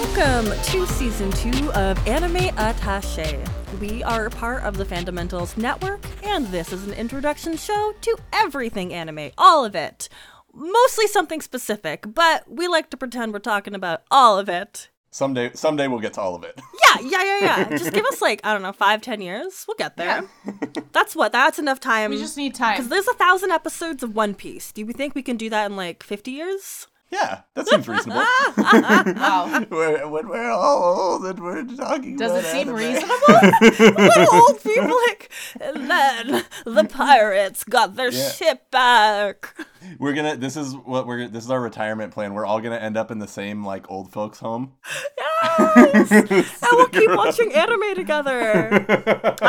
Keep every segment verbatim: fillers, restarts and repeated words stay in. Welcome to season two of Anime Attaché. We are a part of the Fandamentals Network, and this is an introduction show to everything anime, all of it. Mostly something specific, but we like to pretend we're talking about all of it. Someday, someday we'll get to all of it. Yeah, yeah, yeah, yeah. Just give us like, I don't know, five, ten years. We'll get there. Yeah. That's what, that's enough time. We just need time. Because there's a thousand episodes of One Piece. Do you think we can do that in like fifty years? Yeah, that seems reasonable. Wow. We're, when we're all old and we're talking Does about Does it seem anime. Reasonable? Little old people like, and then the pirates got their yeah. ship back. We're gonna, this is what we're, this is our retirement plan. We're all gonna end up in the same, like, old folks home. Yes! And we'll keep around. watching anime together. I'm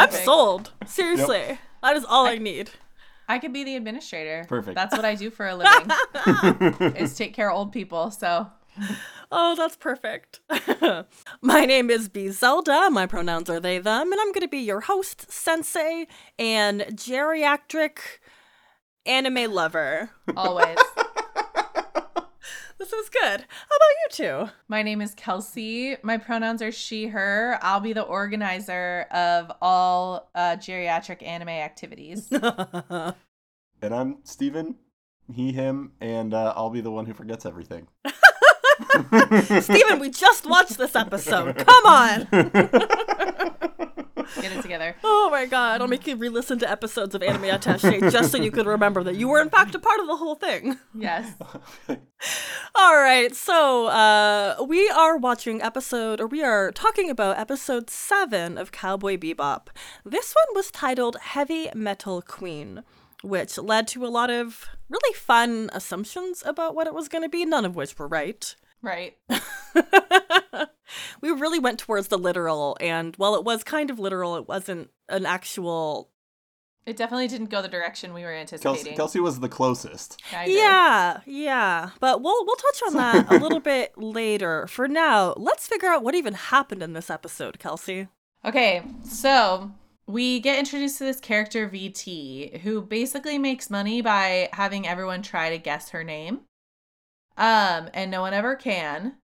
Perfect. sold. Seriously. Yep. That is all I, I need. I could be the administrator. Perfect. That's what I do for a living, is take care of old people, so. Oh, that's perfect. My name is B Zelda. My pronouns are they, them, and I'm going to be your host, sensei, and geriatric anime lover. Always. This is good. How about you two? My name is Kelsey. My pronouns are she, her. I'll be the organizer of all uh, geriatric anime activities. And I'm Steven, he, him, and uh, I'll be the one who forgets everything. Steven, we just watched this episode. Come on. Get it together. Oh my god. I'll make you re-listen to episodes of Anime Attaché just so you could remember that you were in fact a part of the whole thing. Yes. All right. So uh, we are watching episode, or we are talking about episode seven of Cowboy Bebop. This one was titled Heavy Metal Queen, which led to a lot of really fun assumptions about what it was going to be, none of which were right. Right. We really went towards the literal, and while it was kind of literal, it wasn't an actual... It definitely didn't go the direction we were anticipating. Kelsey, Kelsey was the closest. Neither. Yeah, yeah. But we'll we'll touch on that a little bit later. For now, let's figure out what even happened in this episode, Kelsey. Okay, so... We get introduced to this character, V T, who basically makes money by having everyone try to guess her name. Um, and no one ever can.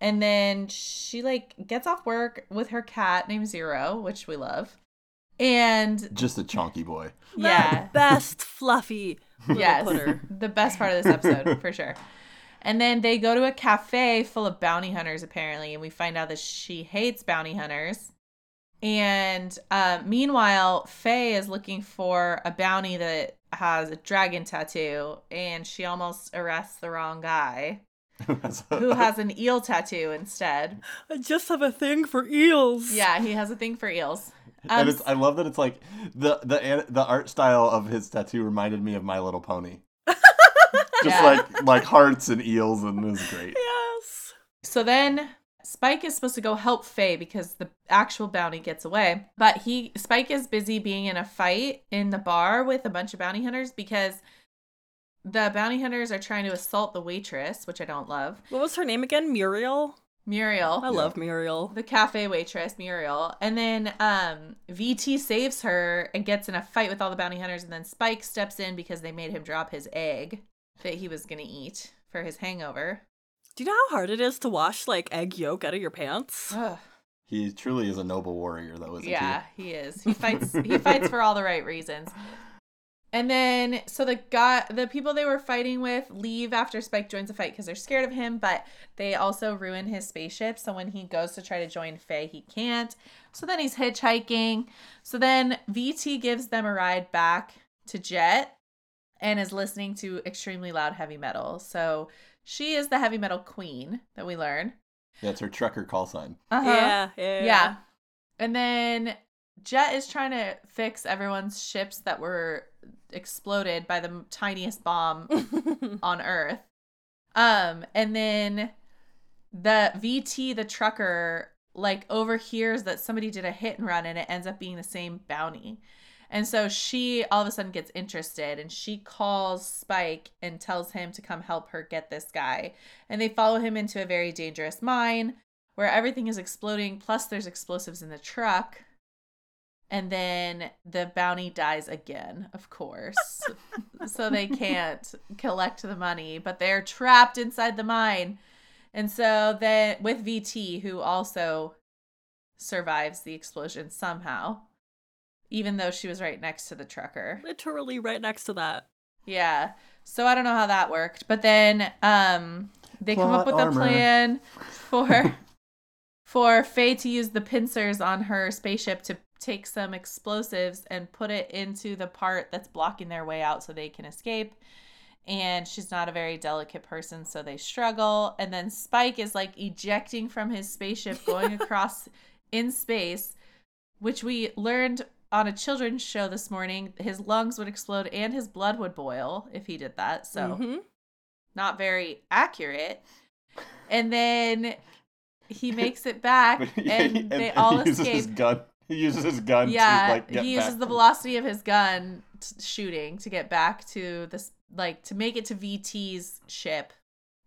And then she, like, gets off work with her cat named Zero, which we love. And... Just a chunky boy. Yeah. The best fluffy little yes, putter. The best part of this episode, for sure. And then they go to a cafe full of bounty hunters, apparently, and we find out that she hates bounty hunters. And uh, meanwhile, Faye is looking for a bounty that has a dragon tattoo, and she almost arrests the wrong guy, who has an eel tattoo instead. I just have a thing for eels. Yeah, he has a thing for eels. Um, and it's, I love that it's like the the the art style of his tattoo reminded me of My Little Pony. Just yeah. like like hearts and eels, and it was great. Yes. So then. Spike is supposed to go help Faye because the actual bounty gets away. But he Spike is busy being in a fight in the bar with a bunch of bounty hunters because the bounty hunters are trying to assault the waitress, which I don't love. What was her name again? Muriel? Muriel. I love Muriel. The cafe waitress, Muriel. And then um, V T saves her and gets in a fight with all the bounty hunters. And then Spike steps in because they made him drop his egg that he was going to eat for his hangover. Do you know how hard it is to wash, like, egg yolk out of your pants? Ugh. He truly is a noble warrior, though, isn't yeah, he? Yeah, he is. He fights He fights for all the right reasons. And then, so the guy, the people they were fighting with leave after Spike joins the fight because they're scared of him, but they also ruin his spaceship, so when he goes to try to join Faye, he can't. So then he's hitchhiking. So then V T gives them a ride back to Jet and is listening to extremely loud heavy metal, so... She is the heavy metal queen that we learn. That's her trucker call sign. Uh-huh. Yeah, yeah. Yeah. And then Jet is trying to fix everyone's ships that were exploded by the tiniest bomb on Earth. Um, and then the V T, the trucker, like overhears that somebody did a hit and run and it ends up being the same bounty. And so she all of a sudden gets interested and she calls Spike and tells him to come help her get this guy. And they follow him into a very dangerous mine where everything is exploding. Plus there's explosives in the truck. And then the bounty dies again, of course. So they can't collect the money, but they're trapped inside the mine. And so then with V T, who also survives the explosion somehow, even though she was right next to the trucker. Literally right next to that. Yeah. So I don't know how that worked. But then um, they Plot come up with armor. a plan for for Faye to use the pincers on her spaceship to take some explosives and put it into the part that's blocking their way out so they can escape. And she's not a very delicate person, so they struggle. And then Spike is, like, ejecting from his spaceship, going across in space, which we learned on a children's show this morning. His lungs would explode and his blood would boil if he did that. So mm-hmm. not very accurate. And then he makes it back, and, and they and all he escape. Uses his gun. He uses his gun yeah, to, like, get back. Yeah, he uses back. the velocity of his gun t- shooting to get back to the like to make it to V T's ship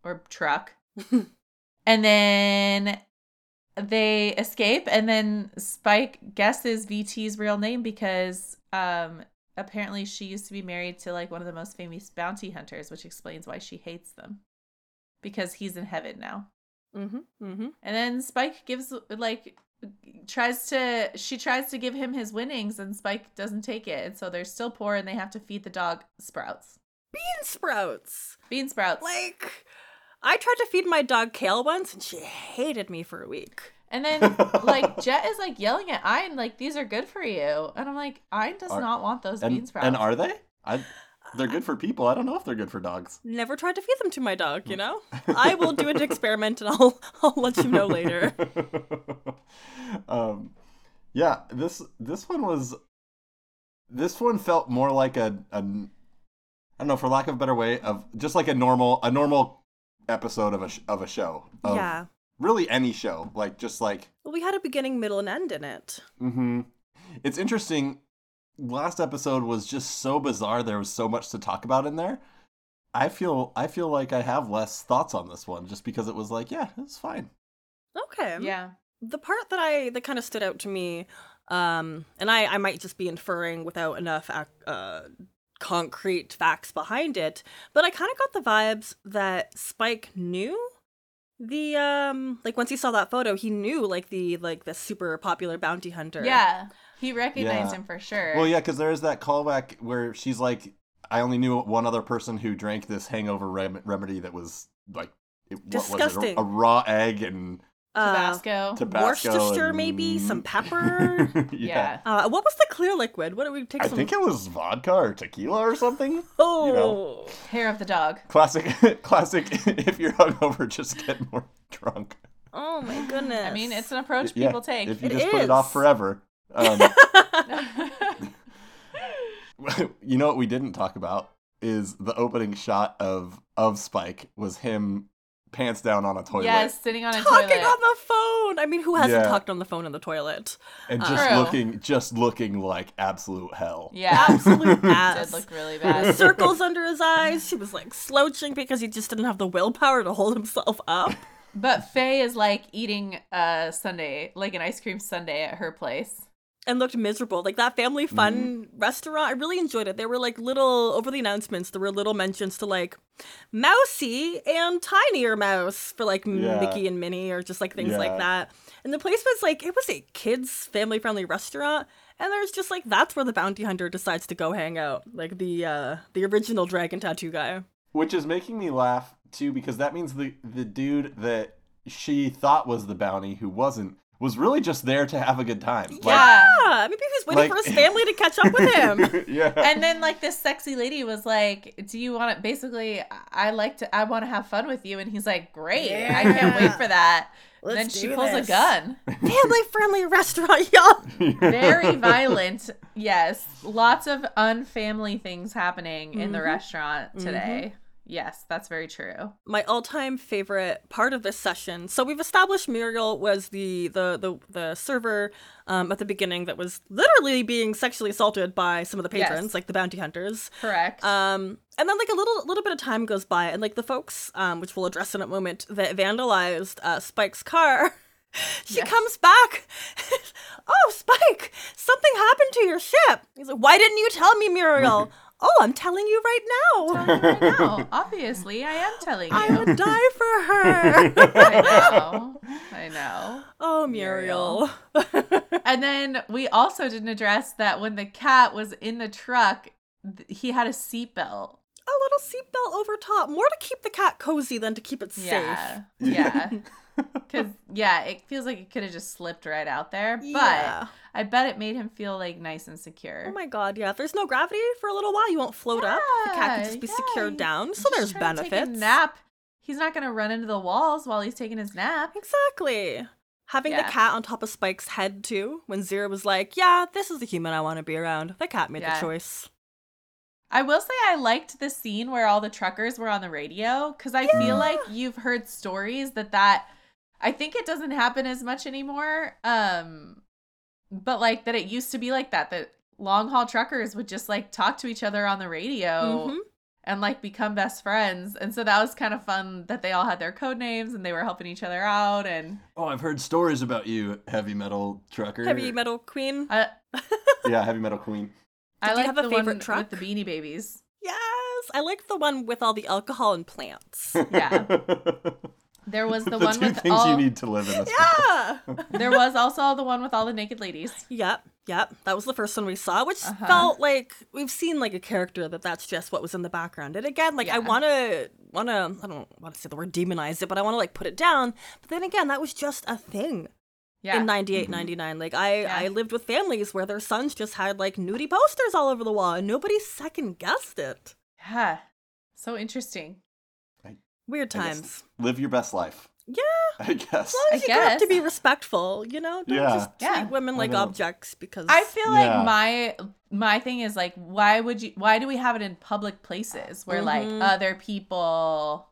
or truck. And then they escape, and then Spike guesses V T's real name because um apparently she used to be married to, like, one of the most famous bounty hunters, which explains why she hates them, because he's in heaven now. Mm-hmm, mm-hmm. And then Spike gives like tries to she tries to give him his winnings, and Spike doesn't take it, and so they're still poor and they have to feed the dog sprouts. Bean sprouts. Bean sprouts. Like, I tried to feed my dog kale once, and she hated me for a week. And then, like, Jet is, like, yelling at Ein, like, these are good for you. And I'm like, Ein does are, not want those and, bean sprouts. And are they? I, they're good for people. I don't know if they're good for dogs. Never tried to feed them to my dog, you know? I will do an experiment, and I'll I'll let you know later. um, yeah, this this one was... This one felt more like a... a I don't know, for lack of a better way, of just like a normal a normal episode of a sh- of a show. Of yeah. Really any show. Like, just like... Well, we had a beginning, middle, and end in it. Mm-hmm. It's interesting. Last episode was just so bizarre. There was so much to talk about in there. I feel I feel like I have less thoughts on this one just because it was like, yeah, it's fine. Okay. Yeah. The part that I that kind of stood out to me, um, and I, I might just be inferring without enough... Uh, concrete facts behind it, but I kind of got the vibes that Spike knew the um like once he saw that photo, he knew like the like the super popular bounty hunter. Yeah, he recognized yeah. him for sure. Well, yeah, because there is that callback where she's like, I only knew one other person who drank this hangover rem- remedy that was like it, what disgusting was it? A, a raw egg and Tabasco, uh, Tabasco Worcestershire, and... maybe some pepper. yeah. Uh, what was the clear liquid? What did we take? I some... think it was vodka or tequila or something. Oh, you know. Hair of the dog. Classic, classic. If you're hungover, just get more drunk. Oh my goodness. I mean, it's an approach people yeah, take. If you it just is. put it off forever. Um, you know what we didn't talk about is the opening shot of of Spike was him. Pants down on a toilet. Yes, sitting on a Talking toilet. Talking on the phone. I mean, who hasn't yeah. talked on the phone in the toilet? And just uh, looking just looking like absolute hell. Yeah. Absolute ass. It looked really bad. Circles under his eyes. She was like slouching because he just didn't have the willpower to hold himself up. But Faye is like eating a sundae, like an ice cream sundae at her place. And looked miserable. Like that family fun mm. restaurant, I really enjoyed it. There were like little, over the announcements, there were little mentions to like Mousy and Tinier Mouse for like yeah. Mickey and Minnie or just like things yeah. like that. And the place was like, it was a kids family friendly restaurant. And there's just like, that's where the bounty hunter decides to go hang out. Like the uh, the original dragon tattoo guy. Which is making me laugh too, because that means the, the dude that she thought was the bounty who wasn't was really just there to have a good time. Like, yeah, maybe he was waiting like, for his family to catch up with him. yeah. And then, like, this sexy lady was like, do you want to, basically, I like to, I want to have fun with you. And he's like, great, yeah. I can't wait for that. Let's then she pulls this. a gun. Family-friendly restaurant, y'all. Yeah. Very violent, yes. Lots of unfamily things happening mm-hmm. in the restaurant today. Mm-hmm. Yes, that's very true. My all-time favorite part of this session. So we've established Muriel was the the the, the server um, at the beginning that was literally being sexually assaulted by some of the patrons, yes. like the bounty hunters. Correct. Um, and then like a little little bit of time goes by, and like the folks, um, which we'll address in a moment, that vandalized uh, Spike's car. She yes. comes back. Oh, Spike, something happened to your ship. He's like, why didn't you tell me, Muriel? Oh, I'm telling you right now. I'm telling you right now. Obviously, I am telling you. I would die for her. I know. I know. Oh, Muriel. Muriel. And then we also didn't address that when the cat was in the truck, he had a seatbelt. A little seatbelt over top. More to keep the cat cozy than to keep it safe. Yeah. Yeah. Because, yeah, it feels like it could have just slipped right out there. But yeah. I bet it made him feel, like, nice and secure. Oh, my God, yeah. If there's no gravity for a little while, you won't float yeah, up. The cat can just be yeah, secured down. So there's benefits. Take a nap. He's not going to run into the walls while he's taking his nap. Exactly. Having yeah. the cat on top of Spike's head, too, when Zero was like, yeah, this is the human I want to be around. The cat made yeah. the choice. I will say I liked the scene where all the truckers were on the radio. Because I yeah. feel like you've heard stories that that... I think it doesn't happen as much anymore, um, but, like, that it used to be like that, that long-haul truckers would just, like, talk to each other on the radio mm-hmm. and, like, become best friends. And so that was kind of fun that they all had their code names and they were helping each other out. And oh, I've heard stories about you, heavy metal trucker. Heavy metal queen. Uh, yeah, heavy metal queen. I like the one truck? With the Beanie Babies. Yes, I like the one with all the alcohol and plants. Yeah. There was the, the one two with things all... you need to live in this yeah. There was also the one with all the naked ladies. Yep, yep. That was the first one we saw, which uh-huh. felt like we've seen like a character that that's just what was in the background. And again, like yeah. I want to, want to, I don't want to say the word demonize it, but I want to like put it down. But then again, that was just a thing. Yeah. In ninety-eight, mm-hmm. ninety-nine, like I, yeah. I lived with families where their sons just had like nudie posters all over the wall, and nobody second guessed it. Yeah, so interesting. Weird times. Live your best life. Yeah. I guess. As long as you have to be respectful, you know? Don't yeah. just treat yeah. women like objects because... I feel yeah. like my my thing is like, why would you... Why do we have it in public places where mm-hmm. like other people...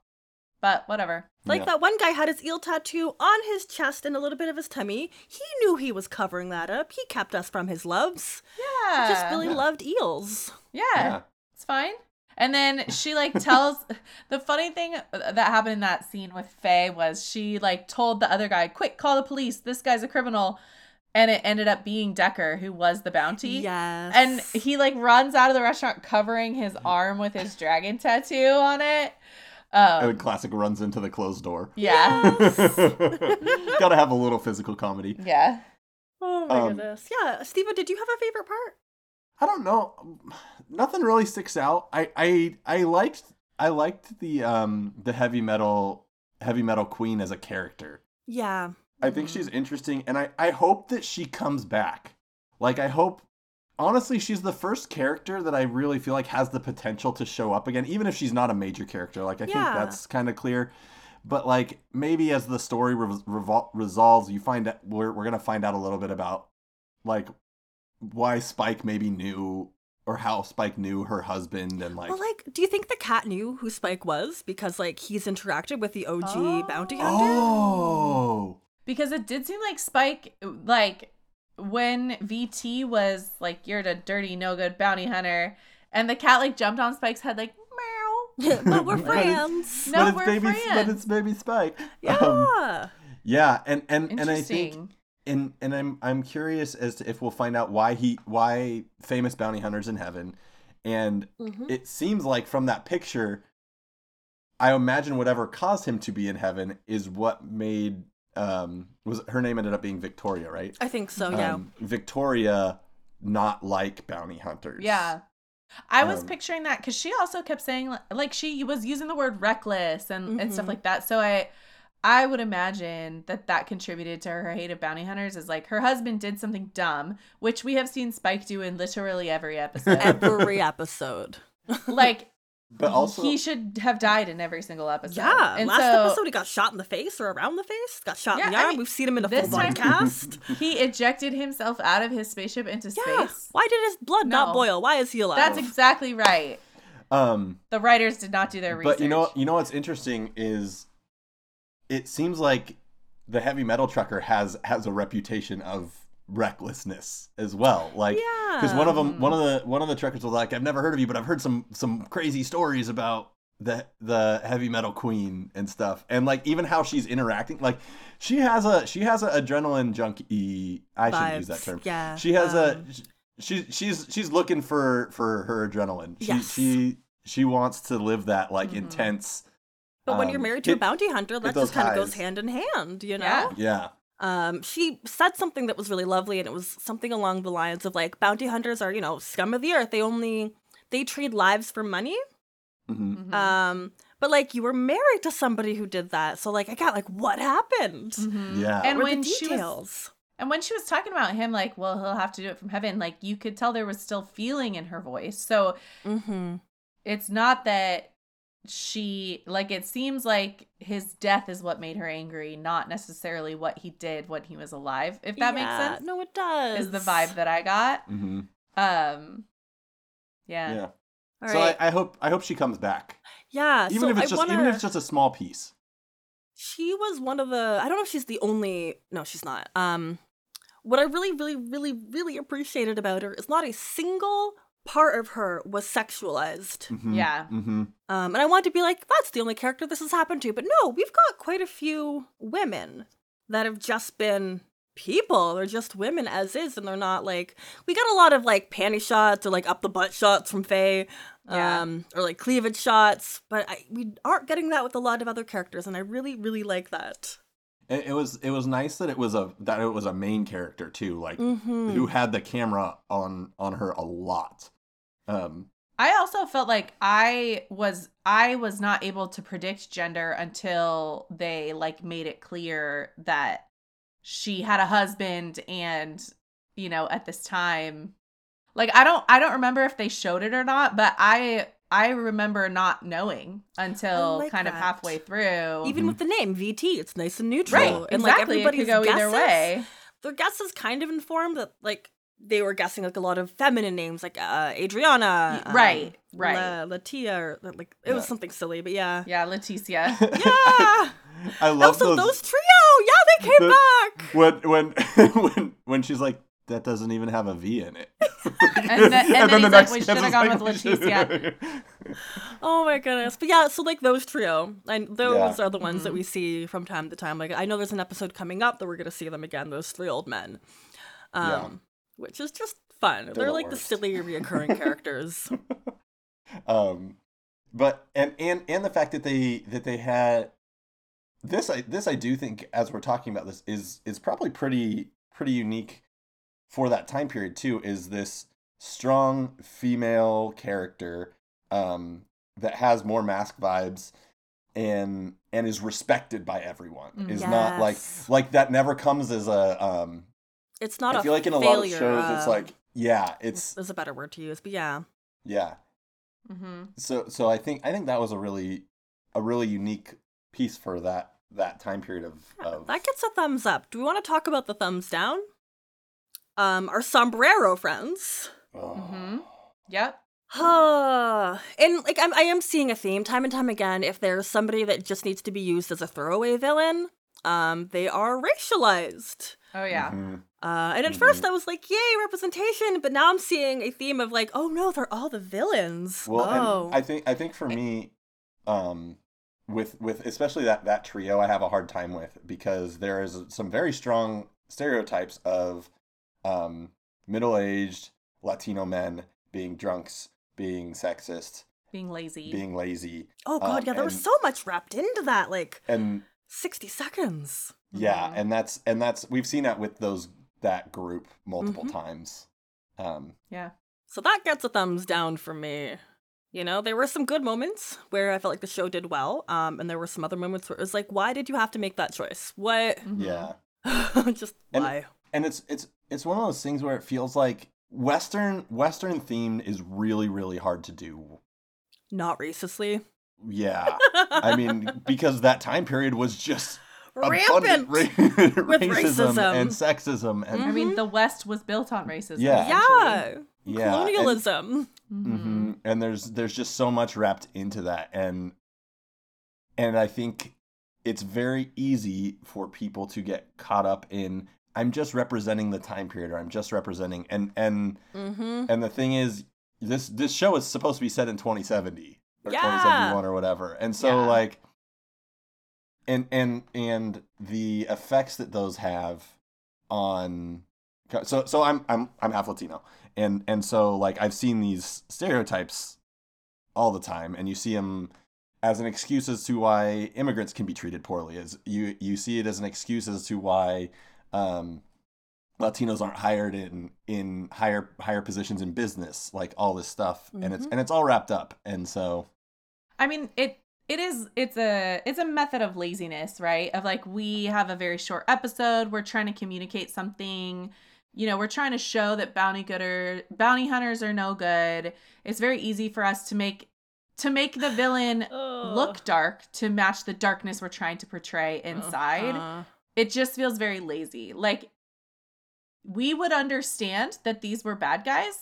But whatever. Like yeah. that one guy had his eel tattoo on his chest and a little bit of his tummy. He knew he was covering that up. He kept us from his loves. Yeah. He just really yeah. loved eels. Yeah. yeah. It's fine. And then she, like, tells... The funny thing that happened in that scene with Faye was she, like, told the other guy, quick, call the police. This guy's a criminal. And it ended up being Decker, who was the bounty. Yes. And he, like, runs out of the restaurant covering his arm with his dragon tattoo on it. Um, and classic runs into the closed door. Yeah. Yes. Gotta have a little physical comedy. Yeah. Oh, my um, goodness. Yeah. Steven, did you have a favorite part? I don't know. Nothing really sticks out. I, I I liked I liked the um the heavy metal heavy metal queen as a character. Yeah. I think mm-hmm. she's interesting, and I, I hope that she comes back. Like I hope honestly she's the first character that I really feel like has the potential to show up again, even if she's not a major character. Like I yeah. think that's kind of clear. But like maybe as the story re- revol- resolves, you find out we're we're gonna find out a little bit about like why Spike maybe knew, or how Spike knew her husband, and like. Well, like, do you think the cat knew who Spike was because like he's interacted with the O G oh. bounty hunter? Oh. Because it did seem like Spike, like when V T was like, "You're the dirty, no good bounty hunter," and the cat like jumped on Spike's head like, "Meow," but we're friends. No, but we're baby, friends. But it's baby Spike. Yeah. Um, yeah, and and and I think. And and I'm I'm curious as to if we'll find out why he why famous bounty hunters in heaven, and mm-hmm. it seems like from that picture, I imagine whatever caused him to be in heaven is what made um was her name ended up being Victoria, right? I think so. Yeah, um, Victoria not like bounty hunters. Yeah, I was um, picturing that because she also kept saying like she was using the word reckless and, mm-hmm. and stuff like that. So I. I would imagine that that contributed to her hate of bounty hunters is like her husband did something dumb, which we have seen Spike do in literally every episode. Every episode. Like, but also he should have died in every single episode. Yeah. And last so, episode, he got shot in the face or around the face. Got shot yeah, in the arm. I mean, we've seen him in a full body cast. He ejected himself out of his spaceship into yeah. space. Why did his blood no. not boil? Why is he alive? That's exactly right. Um, the writers did not do their research. But you know, you know what's interesting is... It seems like the heavy metal trucker has, has a reputation of recklessness as well. Like, yeah. Because one of them, one of the one of the truckers was like, "I've never heard of you, but I've heard some some crazy stories about the the heavy metal queen and stuff." And like, even how she's interacting, like, she has a she has an adrenaline junkie. I shouldn't use that term. Yeah, she has um, a She she's she's looking for, for her adrenaline. She, yes. she she wants to live that like mm-hmm. intense. But um, when you're married to it, a bounty hunter, that just kind of goes hand in hand, you know? Yeah. yeah. Um, she said something that was really lovely, and it was something along the lines of like, bounty hunters are, you know, scum of the earth. They only they trade lives for money. Mm-hmm. Um, but like you were married to somebody who did that, so like I got like what happened? Mm-hmm. Yeah, and when the details. She was, and when she was talking about him, like, well, he'll have to do it from heaven. Like you could tell there was still feeling in her voice. So mm-hmm. it's not that she like it seems like his death is what made her angry, not necessarily what he did when he was alive. If that yeah. makes sense, no, it does. Is the vibe that I got. Mm-hmm. Um, yeah. yeah. All so right. I, I hope I hope she comes back. Yeah, even so if it's I just wanna... even if it's just a small piece. She was one of the. I don't know if she's the only. No, she's not. Um, what I really, really, really, really appreciated about her is not a single part of her was sexualized. Mm-hmm. Yeah. Mm-hmm. Um, and I wanted to be like, that's the only character this has happened to. But no, we've got quite a few women that have just been. People they're just women as is, and they're not like we got a lot of like panty shots or like up the butt shots from Faye yeah. um or like cleavage shots, but I, we aren't getting that with a lot of other characters, and I really really like that. It, it was it was nice that it was a that it was a main character too, like mm-hmm. who had the camera on on her a lot. um I also felt like I was I was not able to predict gender until they like made it clear that she had a husband, and you know at this time, like I don't I don't remember if they showed it or not, but I I remember not knowing until like kind that. of halfway through. Even mm-hmm. with the name V T, it's nice and neutral, right? And exactly. like everybody could go guesses, either way. Their guesses kind of informed that like they were guessing like a lot of feminine names, like uh, Adriana, um, right, right, La- Latia, or like it yeah. was something silly, but yeah, yeah, Leticia, yeah. I, I love also, those, those trio. Yeah, they came the, back. When when when when she's like, that doesn't even have a V in it. and, the, and, and then, then the next like, we should have gone like, with Leticia. Oh my goodness! But yeah, so like those trio, and those yeah. are the ones mm-hmm. that we see from time to time. Like I know there's an episode coming up that we're gonna see them again. Those three old men, um, yeah. which is just fun. They're, They're the like worst. The silly reoccurring characters. Um, but and and and the fact that they that they had. This I this I do think, as we're talking about this, is is probably pretty pretty unique for that time period too. Is this strong female character um, that has more mask vibes and and is respected by everyone? Is yes. not like like that never comes as a. Um, it's not. I feel a like in a failure, lot of shows, uh, it's like yeah, it's. There's a better word to use, but yeah. Yeah. Mm-hmm. So so I think I think that was a really a really unique piece for that. That time period of, yeah, of that gets a thumbs up. Do we want to talk about the thumbs down? Um, our sombrero friends. Oh. Mm-hmm. Yep. And like I'm, I am seeing a theme time and time again. If there's somebody that just needs to be used as a throwaway villain, um, they are racialized. Oh yeah. Mm-hmm. Uh, and at mm-hmm. first I was like, "Yay, representation!" But now I'm seeing a theme of like, "Oh no, they're all the villains." Well, oh. and I think I think for me, um. With with especially that, that trio, I have a hard time with, because there is some very strong stereotypes of um, middle-aged Latino men being drunks, being sexist, being lazy, being lazy. Oh God, um, yeah, there and, was so much wrapped into that, like and sixty seconds. Yeah, mm-hmm. and that's and that's we've seen that with those that group multiple mm-hmm. times. Um, yeah, so that gets a thumbs down for me. You know, there were some good moments where I felt like the show did well, um, and there were some other moments where it was like, why did you have to make that choice? What? Yeah. Just and, why? And it's it's it's one of those things where it feels like Western Western theme is really, really hard to do. Not racistly. Yeah. I mean, because that time period was just rampant ra- racism, with racism and sexism. And- I mean, the West was built on racism. Yeah. Yeah. Yeah, colonialism. And, mm-hmm. Mm-hmm, and there's there's just so much wrapped into that, and and I think it's very easy for people to get caught up in I'm just representing the time period, or I'm just representing and and mm-hmm. and the thing is, this this show is supposed to be set in twenty seventy or yeah. twenty seventy-one or whatever, and so yeah. like and and and the effects that those have on so so I'm I'm I'm half Latino. And and so, like, I've seen these stereotypes all the time, and you see them as an excuse as to why immigrants can be treated poorly. As you you see it as an excuse as to why um, Latinos aren't hired in in higher higher positions in business, like all this stuff, mm-hmm. and it's and it's all wrapped up. And so, I mean, it it is it's a it's a method of laziness, right? Of like, we have a very short episode, we're trying to communicate something. You know, we're trying to show that bounty gooder, bounty hunters are no good. It's very easy for us to make to make the villain look dark to match the darkness we're trying to portray inside. Uh-huh. It just feels very lazy. Like, we would understand that these were bad guys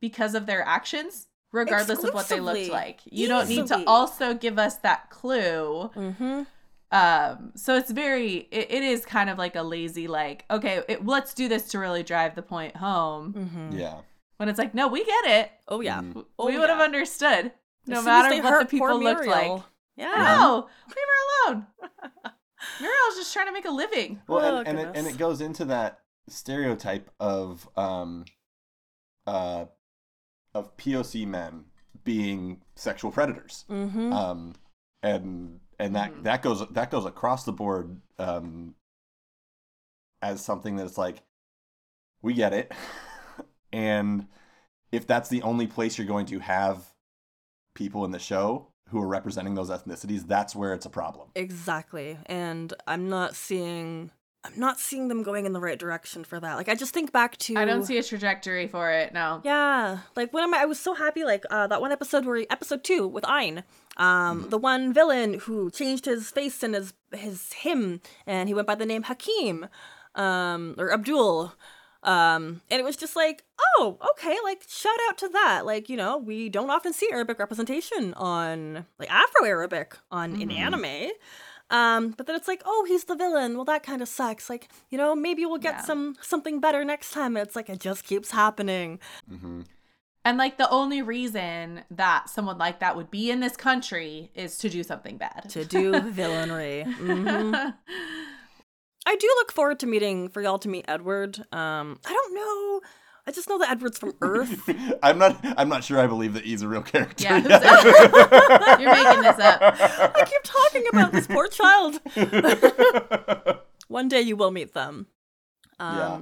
because of their actions, regardless of what they looked like. You Easily. don't need to also give us that clue. Mm-hmm. Um, so it's very, it, it is kind of like a lazy, like, okay, it, let's do this to really drive the point home. Mm-hmm. Yeah. When it's like, no, we get it. Oh yeah. Mm-hmm. We oh, would have yeah. understood no matter what hurt, the people looked like. Yeah. No, leave her alone. Muriel's just trying to make a living. Well, and, oh, and, it, and it goes into that stereotype of, um, uh, of P O C men being sexual predators. Mm-hmm. Um, and, And that, mm-hmm. that goes that goes across the board um, as something that's like, we get it. And if that's the only place you're going to have people in the show who are representing those ethnicities, that's where it's a problem. Exactly. And I'm not seeing I'm not seeing them going in the right direction for that. Like, I just think back to I don't see a trajectory for it, no. Yeah. Like, when am I I was so happy, like, uh, that one episode where episode two with Ein. Um, mm-hmm. The one villain who changed his face and his his him, and he went by the name Hakim, um, or Abdul, um, and it was just like, oh, okay, like, shout out to that. Like, you know, we don't often see Arabic representation on, like, Afro-Arabic on mm-hmm. in anime, um, but then it's like, oh, he's the villain. Well, that kind of sucks. Like, you know, maybe we'll get yeah. some something better next time. It's like, it just keeps happening. Mm-hmm. And, like, the only reason that someone like that would be in this country is to do something bad. To do villainry. Mm-hmm. I do look forward to meeting, for y'all to meet Edward. Um, I don't know. I just know that Edward's from Earth. I'm not I'm not sure I believe that he's a real character. Yeah, who's Edward? You're making this up. I keep talking about this poor child. One day you will meet them. Um, yeah.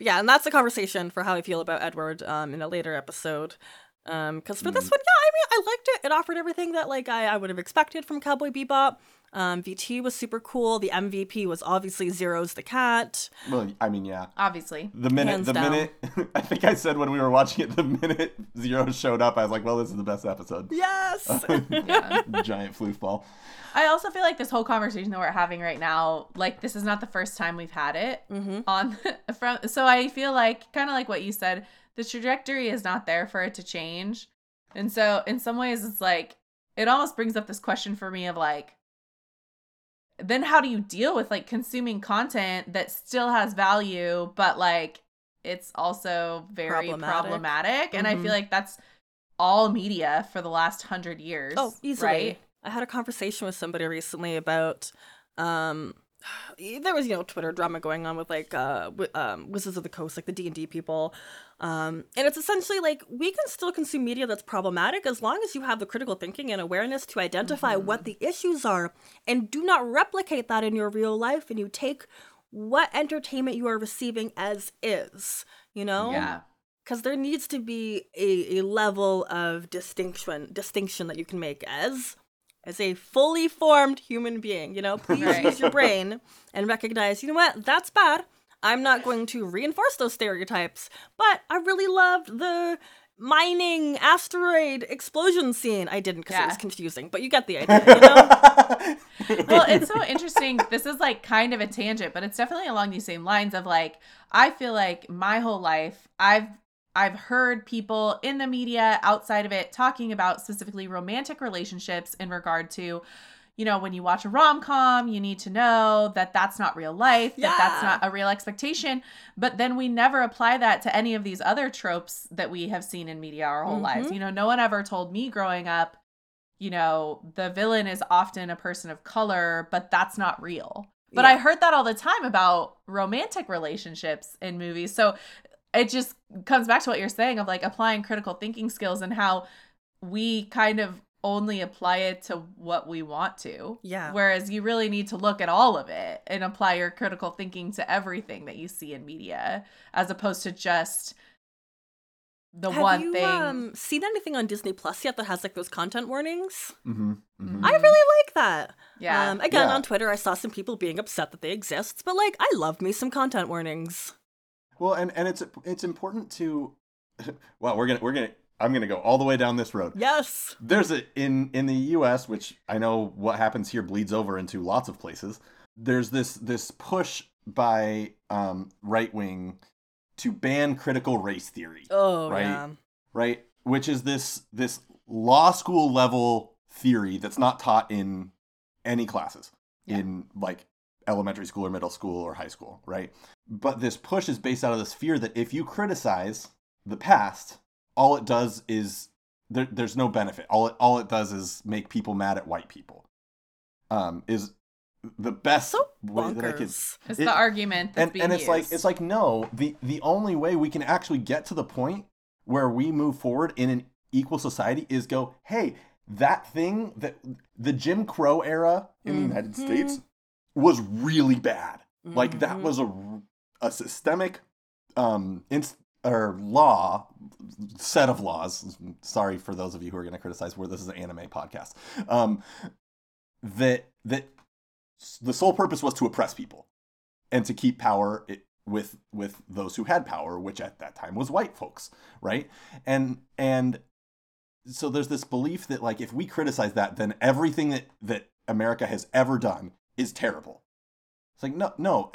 Yeah, and that's a conversation for how I feel about Edward um, in a later episode. Because um, for mm. this one, yeah, I mean, I liked it. It offered everything that, like, I, I would have expected from Cowboy Bebop. Um, V T was super cool. The M V P was obviously Zero's the cat. Well, I mean, yeah. Obviously. The minute, Hands the down. minute, I think I said when we were watching it, the minute Zero showed up, I was like, well, this is the best episode. Yes! Um, yeah. Giant floof ball. I also feel like this whole conversation that we're having right now, like, this is not the first time we've had it. Mm-hmm. on the, from, So I feel like, kind of like what you said, the trajectory is not there for it to change. And so in some ways, it's like, it almost brings up this question for me of, like, then how do you deal with, like, consuming content that still has value, but, like, it's also very problematic. problematic. Mm-hmm. And I feel like that's all media for the last hundred years. Oh, easily. Right? I had a conversation with somebody recently about, um, there was, you know, Twitter drama going on with, like, uh, w- um, Wizards of the Coast, like the D and D people. Um, and it's essentially, like, we can still consume media that's problematic as long as you have the critical thinking and awareness to identify mm-hmm. what the issues are and do not replicate that in your real life, and you take what entertainment you are receiving as is, you know? Yeah. Because there needs to be a, a level of distinction, distinction that you can make as... as a fully formed human being, you know, please right. use your brain and recognize, you know what, that's bad. I'm not going to reinforce those stereotypes, but I really loved the mining asteroid explosion scene. I didn't because yeah. it was confusing, but you get the idea, you know? Well, it's so interesting. This is, like, kind of a tangent, but it's definitely along these same lines of, like, I feel like my whole life I've I've heard people in the media outside of it talking about specifically romantic relationships in regard to, you know, when you watch a rom-com, you need to know that that's not real life, yeah. that that's not a real expectation. But then we never apply that to any of these other tropes that we have seen in media our whole mm-hmm. lives. You know, no one ever told me growing up, you know, the villain is often a person of color, but that's not real. But yeah. I heard that all the time about romantic relationships in movies. So it just comes back to what you're saying of like applying critical thinking skills and how we kind of only apply it to what we want to. Yeah. Whereas you really need to look at all of it and apply your critical thinking to everything that you see in media, as opposed to just the Have one you, thing. Have um, you seen anything on Disney Plus yet that has like those content warnings? Mm-hmm. Mm-hmm. I really like that. Yeah. Um, again, yeah. on Twitter, I saw some people being upset that they exist, but like, I love me some content warnings. Well, and, and it's it's important to. Well, we're gonna we're gonna. I'm going to go all the way down this road. Yes. There's a, in, in the U S, which I know what happens here bleeds over into lots of places. There's this, this push by um, right wing to ban critical race theory. Oh, right. Yeah. Right. Which is this, this law school level theory that's not taught in any classes yeah. in like elementary school or middle school or high school. Right. But this push is based out of this fear that if you criticize the past, all it does is there, there's no benefit. All it all it does is make people mad at white people. Um, is the best so way that I could. It's it, the argument that's and, being and it's used. like it's like no. The the only way we can actually get to the point where we move forward in an equal society is go, hey, that thing that the Jim Crow era in mm-hmm. the United States was really bad. Mm-hmm. Like that was a a systemic um inst- or law, set of laws, sorry for those of you who are going to criticize where this is an anime podcast, um, that that the sole purpose was to oppress people and to keep power with with those who had power, which at that time was white folks, right? And and so there's this belief that like if we criticize that, then everything that, that America has ever done is terrible. It's like, no, no.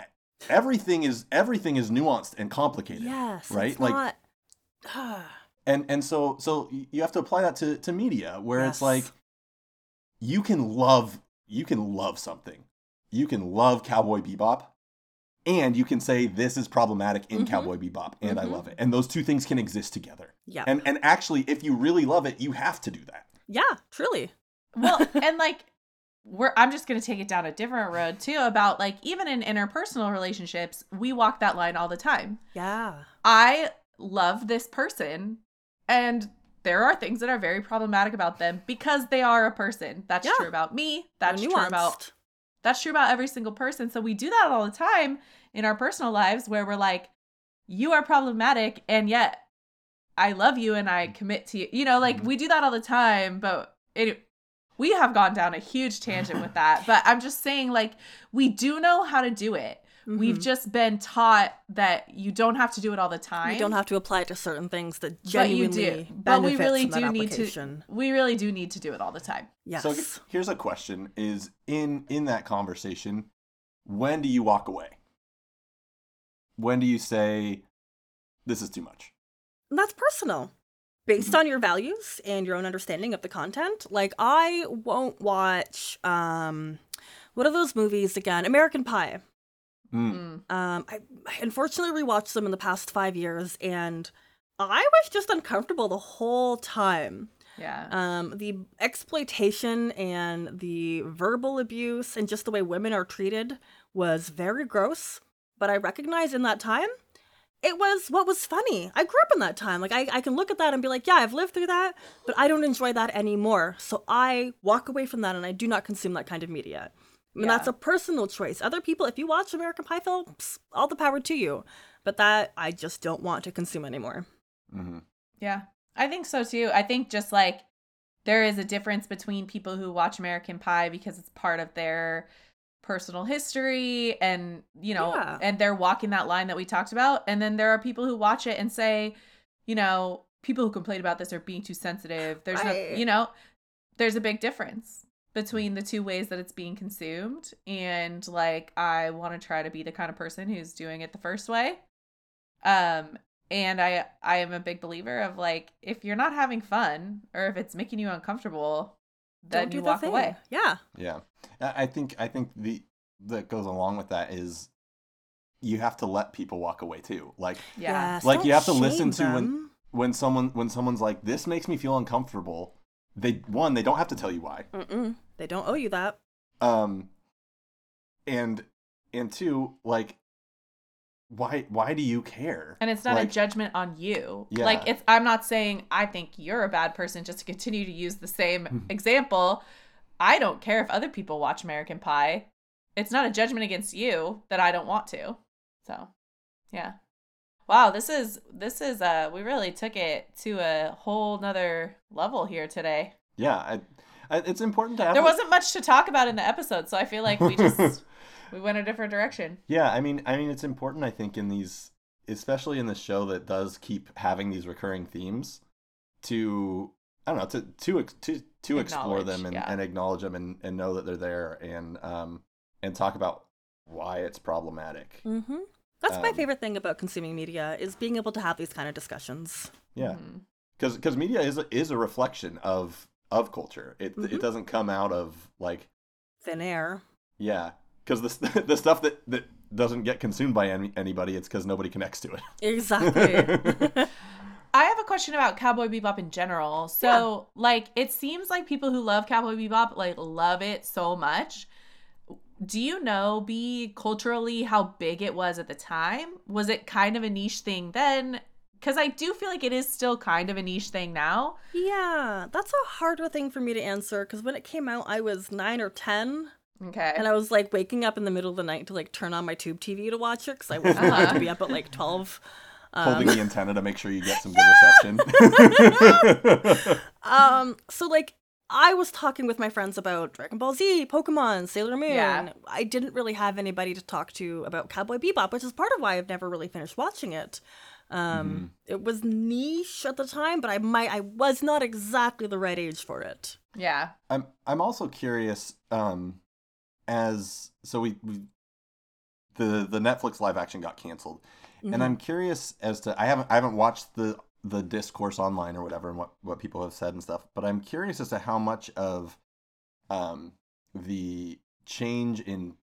Everything is everything is nuanced and complicated. Yes, right. It's like, not... and and so so you have to apply that to, to media, where yes. it's like you can love you can love something, you can love Cowboy Bebop, and you can say this is problematic in mm-hmm. Cowboy Bebop, and mm-hmm. I love it, and those two things can exist together. Yeah, and and actually, if you really love it, you have to do that. Yeah, truly. Well, and like. We're, I'm just going to take it down a different road, too, about, like, even in interpersonal relationships, we walk that line all the time. Yeah. I love this person, and there are things that are very problematic about them because they are a person. That's yeah. true about me. That's true about, that's true about every single person. So we do that all the time in our personal lives where we're like, you are problematic, and yet I love you and I commit to you. You know, like, we do that all the time, but it we have gone down a huge tangent with that, but I'm just saying, like, we do know how to do it. Mm-hmm. We've just been taught that you don't have to do it all the time. You don't have to apply it to certain things that genuinely but you do. Benefit but we really from do that need application. To, we really do need to do it all the time. Yes. So here's a question is, in, in that conversation, when do you walk away? When do you say, this is too much? That's personal. Based on your values and your own understanding of the content, like, I won't watch, um, what are those movies again? American Pie. Mm. Um, I, I unfortunately rewatched them in the past five years, and I was just uncomfortable the whole time. Yeah. Um, the exploitation and the verbal abuse and just the way women are treated was very gross, but I recognize in that time, it was what was funny. I grew up in that time. Like, I, I can look at that and be like, yeah, I've lived through that, but I don't enjoy that anymore. So I walk away from that and I do not consume that kind of media. I mean, yeah. That's a personal choice. Other people, if you watch American Pie films, all the power to you. But that I just don't want to consume anymore. Mm-hmm. Yeah, I think so too. I think just like there is a difference between people who watch American Pie because it's part of their personal history and, you know, yeah. and they're walking that line that we talked about. And then there are people who watch it and say, you know, people who complain about this are being too sensitive. There's I... no, you know, there's a big difference between the two ways that it's being consumed. And like, I want to try to be the kind of person who's doing it the first way. Um, and I, I am a big believer of like, if you're not having fun or if it's making you uncomfortable, then you walk away. Yeah. Yeah. I think I think the that goes along with that is you have to let people walk away too. Like yeah. yes, like you have to listen to them. when when someone when someone's like, this makes me feel uncomfortable. They one they don't have to tell you why. Mm-mm. They don't owe you that. Um, and and two, like, why why do you care? And it's not like, a judgment on you. Yeah. Like, it's, I'm not saying I think you're a bad person, just to continue to use the same example. I don't care if other people watch American Pie. It's not a judgment against you that I don't want to. So, yeah. Wow, this is, this is, uh, we really took it to a whole nother level here today. Yeah, I, I, it's important to have... There wasn't much to talk about in the episode, so I feel like we just... We went a different direction. Yeah, I mean, I mean, it's important, I think, in these, especially in this show that does keep having these recurring themes, to, I don't know, to to to, to explore them and, yeah. and acknowledge them and, and know that they're there and um and talk about why it's problematic. Mm-hmm. That's um, my favorite thing about consuming media is being able to have these kind of discussions. Yeah, because mm-hmm. because media is a, is a reflection of of culture. It mm-hmm. it doesn't come out of like thin air. Yeah. Because the, the stuff that, that doesn't get consumed by any, anybody, it's because nobody connects to it. Exactly. I have a question about Cowboy Bebop in general. So, yeah. like, it seems like people who love Cowboy Bebop, like, love it so much. Do you know, B, culturally, how big it was at the time? Was it kind of a niche thing then? Because I do feel like it is still kind of a niche thing now. Yeah, that's a harder thing for me to answer. Because when it came out, I was nine or ten. Okay. And I was, like, waking up in the middle of the night to, like, turn on my tube T V to watch it because I wasn't allowed uh-huh. to be up at, like, twelve. Um, Holding the antenna to make sure you get some good reception. um, so, like, I was talking with my friends about Dragon Ball Z, Pokemon, Sailor Moon. Yeah. I didn't really have anybody to talk to about Cowboy Bebop, which is part of why I've never really finished watching it. Um, mm. It was niche at the time, but I might I was not exactly the right age for it. Yeah. I'm, I'm also curious... Um, As so, we, we the the Netflix live action got canceled, mm-hmm. and I'm curious as to I haven't I haven't watched the the discourse online or whatever and what, what people have said and stuff, but I'm curious as to how much of um the change in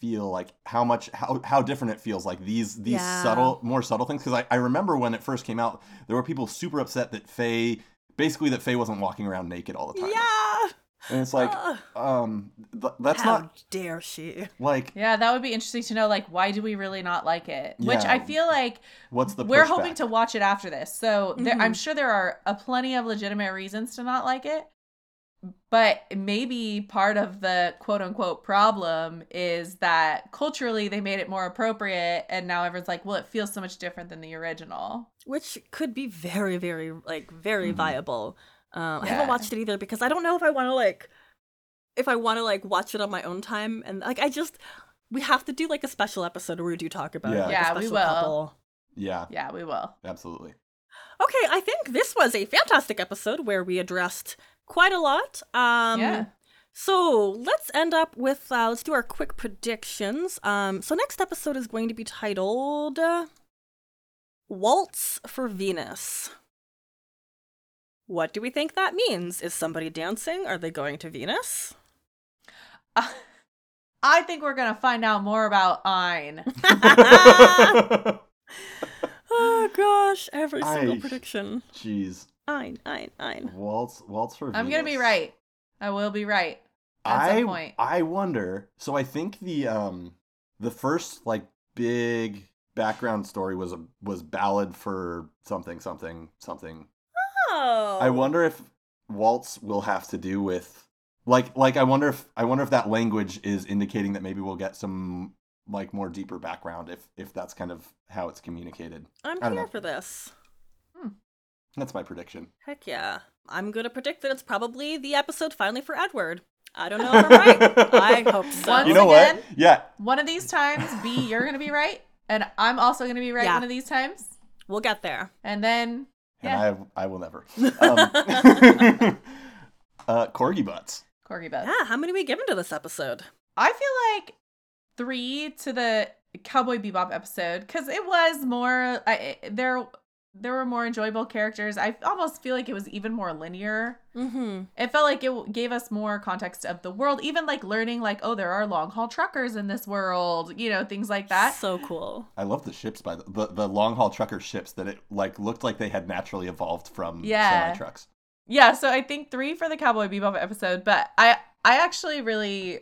feel like how much how how different it feels like these these yeah. subtle more subtle things because I I remember when it first came out there were people super upset that Faye basically that Faye wasn't walking around naked all the time. Yeah. And it's like, uh, um, th- that's how not... How dare she? Like... Yeah, that would be interesting to know, like, why do we really not like it? Yeah. Which I feel like... What's the We're pushback? Hoping to watch it after this. So mm-hmm. there, I'm sure there are a plenty of legitimate reasons to not like it. But maybe part of the quote-unquote problem is that culturally they made it more appropriate. And now everyone's like, well, it feels so much different than the original. Which could be very, very, like, very mm-hmm. viable. Um, yeah. I haven't watched it either because I don't know if I want to like, if I want to like watch it on my own time and like I just, we have to do like a special episode where we do talk about yeah. it. Like yeah, we will. Couple. Yeah, yeah, we will. Absolutely. Okay, I think this was a fantastic episode where we addressed quite a lot. Um, yeah. So let's end up with uh, let's do our quick predictions. Um, so next episode is going to be titled uh, "Waltz for Venus." What do we think that means? Is somebody dancing? Are they going to Venus? Uh, I think we're going to find out more about Ein. Oh, gosh. Every single I, prediction. Jeez. Ein, Ein, Ein. Waltz, waltz for Venus. I'm going to be right. I will be right at I, some point. I wonder. So I think the um the first like big background story was a was ballad for something, something, something. I wonder if waltz will have to do with like like I wonder if I wonder if that language is indicating that maybe we'll get some like more deeper background if if that's kind of how it's communicated. I'm here know. for this. Hmm. That's my prediction. Heck yeah. I'm going to predict that it's probably the episode finally for Edward. I don't know if I'm right. I hope so. Once you know again, what? Yeah. One of these times, B, you're going to be right and I'm also going to be right yeah. one of these times. We'll get there. And then Yeah. And I I will never. Um, uh, corgi butts. Corgi butts. Yeah, how many are we given to this episode? I feel like three to the Cowboy Bebop episode because it was more, I, there there were more enjoyable characters. I almost feel like it was even more linear. Mm-hmm. It felt like it gave us more context of the world, even like learning like, oh, there are long haul truckers in this world, you know, things like that. So cool. I love the ships, by the the, the long haul trucker ships that it like looked like they had naturally evolved from yeah. semi trucks. Yeah. So I think three for the Cowboy Bebop episode, but I, I actually really,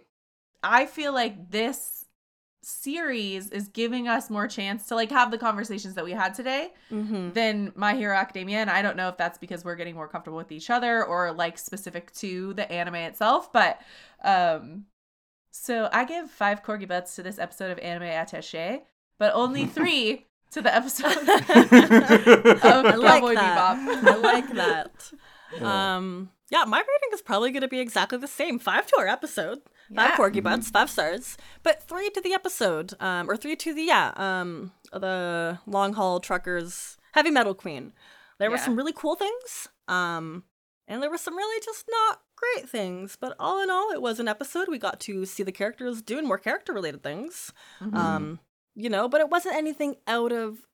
I feel like this series is giving us more chance to like have the conversations that we had today mm-hmm. than My Hero Academia. And I don't know if that's because we're getting more comfortable with each other or like specific to the anime itself, but um so I give five corgi butts to this episode of Anime Attaché, but only three to the episode of Cowboy Bebop. I like that. Yeah. Um yeah, my rating is probably going to be exactly the same. Five to our episode. Five yeah. corgi butts, five stars, but three to the episode, um, or three to the, yeah, um, the long haul truckers, heavy metal queen. There yeah. were some really cool things, um, and there were some really just not great things, but all in all, it was an episode. We got to see the characters doing more character related things, mm-hmm. um, you know, but it wasn't anything out of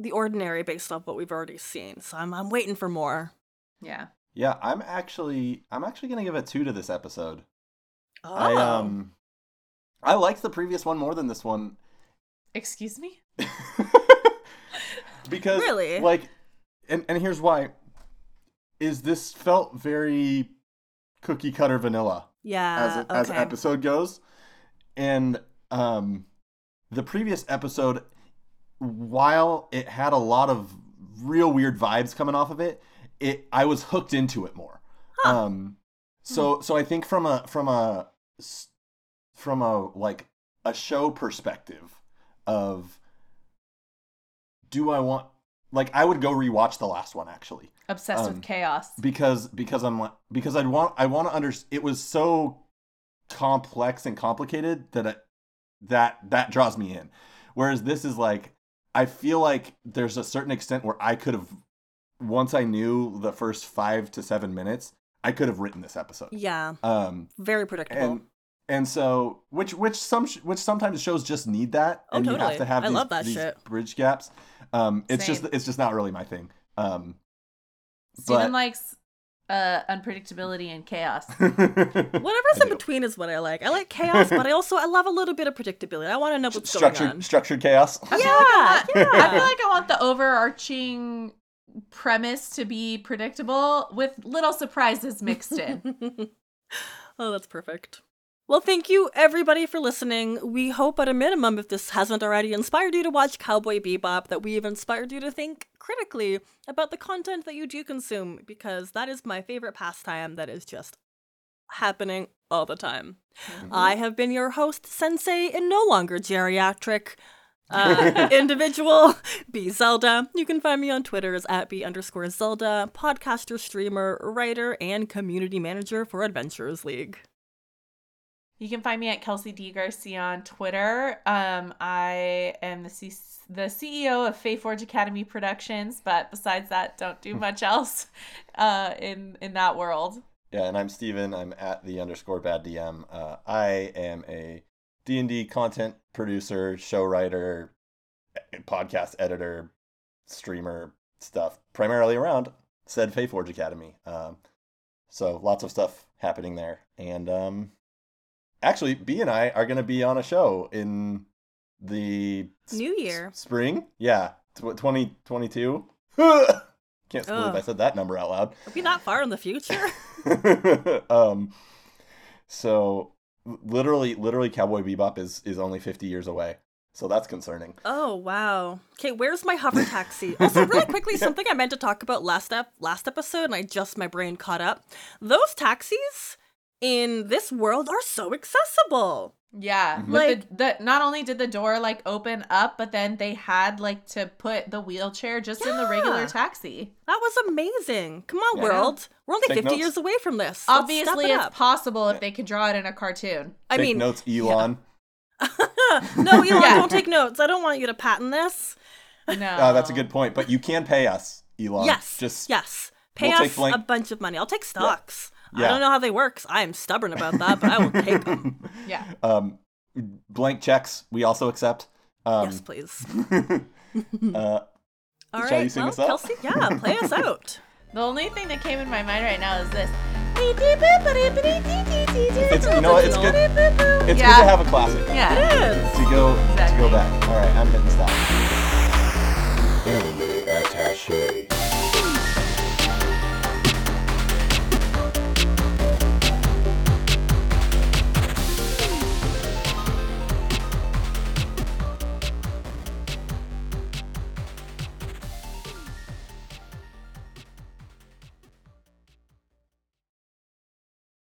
the ordinary based off what we've already seen. So I'm, I'm waiting for more. Yeah. Yeah. I'm actually, I'm actually going to give a two to this episode. Oh. I um, I liked the previous one more than this one. Excuse me? Because, really? like, and, and here's why, is this felt very cookie-cutter vanilla. Yeah, as, it, okay. as an episode goes. And um, the previous episode, while it had a lot of real weird vibes coming off of it, it I was hooked into it more. Huh. Um, so so I think from a, from a... from a like a show perspective of do I want like I would go rewatch the last one actually obsessed um, with chaos because because I'm because I'd want I want to understand it was so complex and complicated that I, that that draws me in, whereas this is like I feel like there's a certain extent where I could have once I knew the first five to seven minutes I could have written this episode yeah um very predictable. And, And so, which which some which sometimes shows just need that, oh, and totally. You have to have I these, love that these shit. Bridge gaps. Um, it's Same. just it's just not really my thing. Um, Steven but... likes uh, unpredictability and chaos. Whatever's in between is what I like. I like chaos, but I also I love a little bit of predictability. I want to know what's structured, going on. Structured chaos. Yeah, I feel like I want, yeah. I feel like I want the overarching premise to be predictable with little surprises mixed in. Oh, that's perfect. Well, thank you, everybody, for listening. We hope at a minimum, if this hasn't already inspired you to watch Cowboy Bebop, that we've inspired you to think critically about the content that you do consume, because that is my favorite pastime that is just happening all the time. Mm-hmm. I have been your host, Sensei, and no longer geriatric uh, individual, B Zelda. You can find me on Twitter as at B underscore Zelda, podcaster, streamer, writer, and community manager for Adventurers League. You can find me at Kelsey D Garcia on Twitter. Um, I am the C- the C E O of FaeForge Academy Productions, but besides that, don't do much else uh, in in that world. Yeah, and I'm Steven. I'm at the underscore bad D M. Uh, I am a D and D content producer, show writer, podcast editor, streamer stuff, primarily around said FaeForge Academy. Um, so lots of stuff happening there, and um. Actually, B and I are going to be on a show in the New Year. S- spring? Yeah. twenty twenty-two Can't believe I said that number out loud. Are we not far in the future? um, so literally, literally Cowboy Bebop is, is only fifty years away. So that's concerning. Oh, wow. Okay, where's my hover taxi? Also, really quickly, yeah. something I meant to talk about last, ep- last episode, and I just, my brain caught up. Those taxis... in this world are so accessible. Yeah. Mm-hmm. Like the, the not only did the door like open up, but then they had like to put the wheelchair just yeah. in the regular taxi. That was amazing. Come on, yeah. world. We're only Take fifty notes. years away from this. Let's Obviously, it it's possible if they could draw it in a cartoon. I take mean, notes, Elon. Yeah. No, Elon, yeah. don't take notes. I don't want you to patent this. No. Uh, that's a good point. But you can pay us, Elon. Yes. Just yes. Pay we'll us take blank- a bunch of money. I'll take stocks. Yeah. Yeah. I don't know how they work. I am stubborn about that, but I will take them. Yeah. Um, blank checks we also accept. Um, yes, please. uh, All right, shall you sing well, us out? Kelsey, yeah, play us out. The only thing that came in my mind right now is this. It's, you know what? It's good. It's yeah. good to have a classic. Yeah. It is. To go exactly. to go back. All right, I'm hitting stop. Anime Attaché.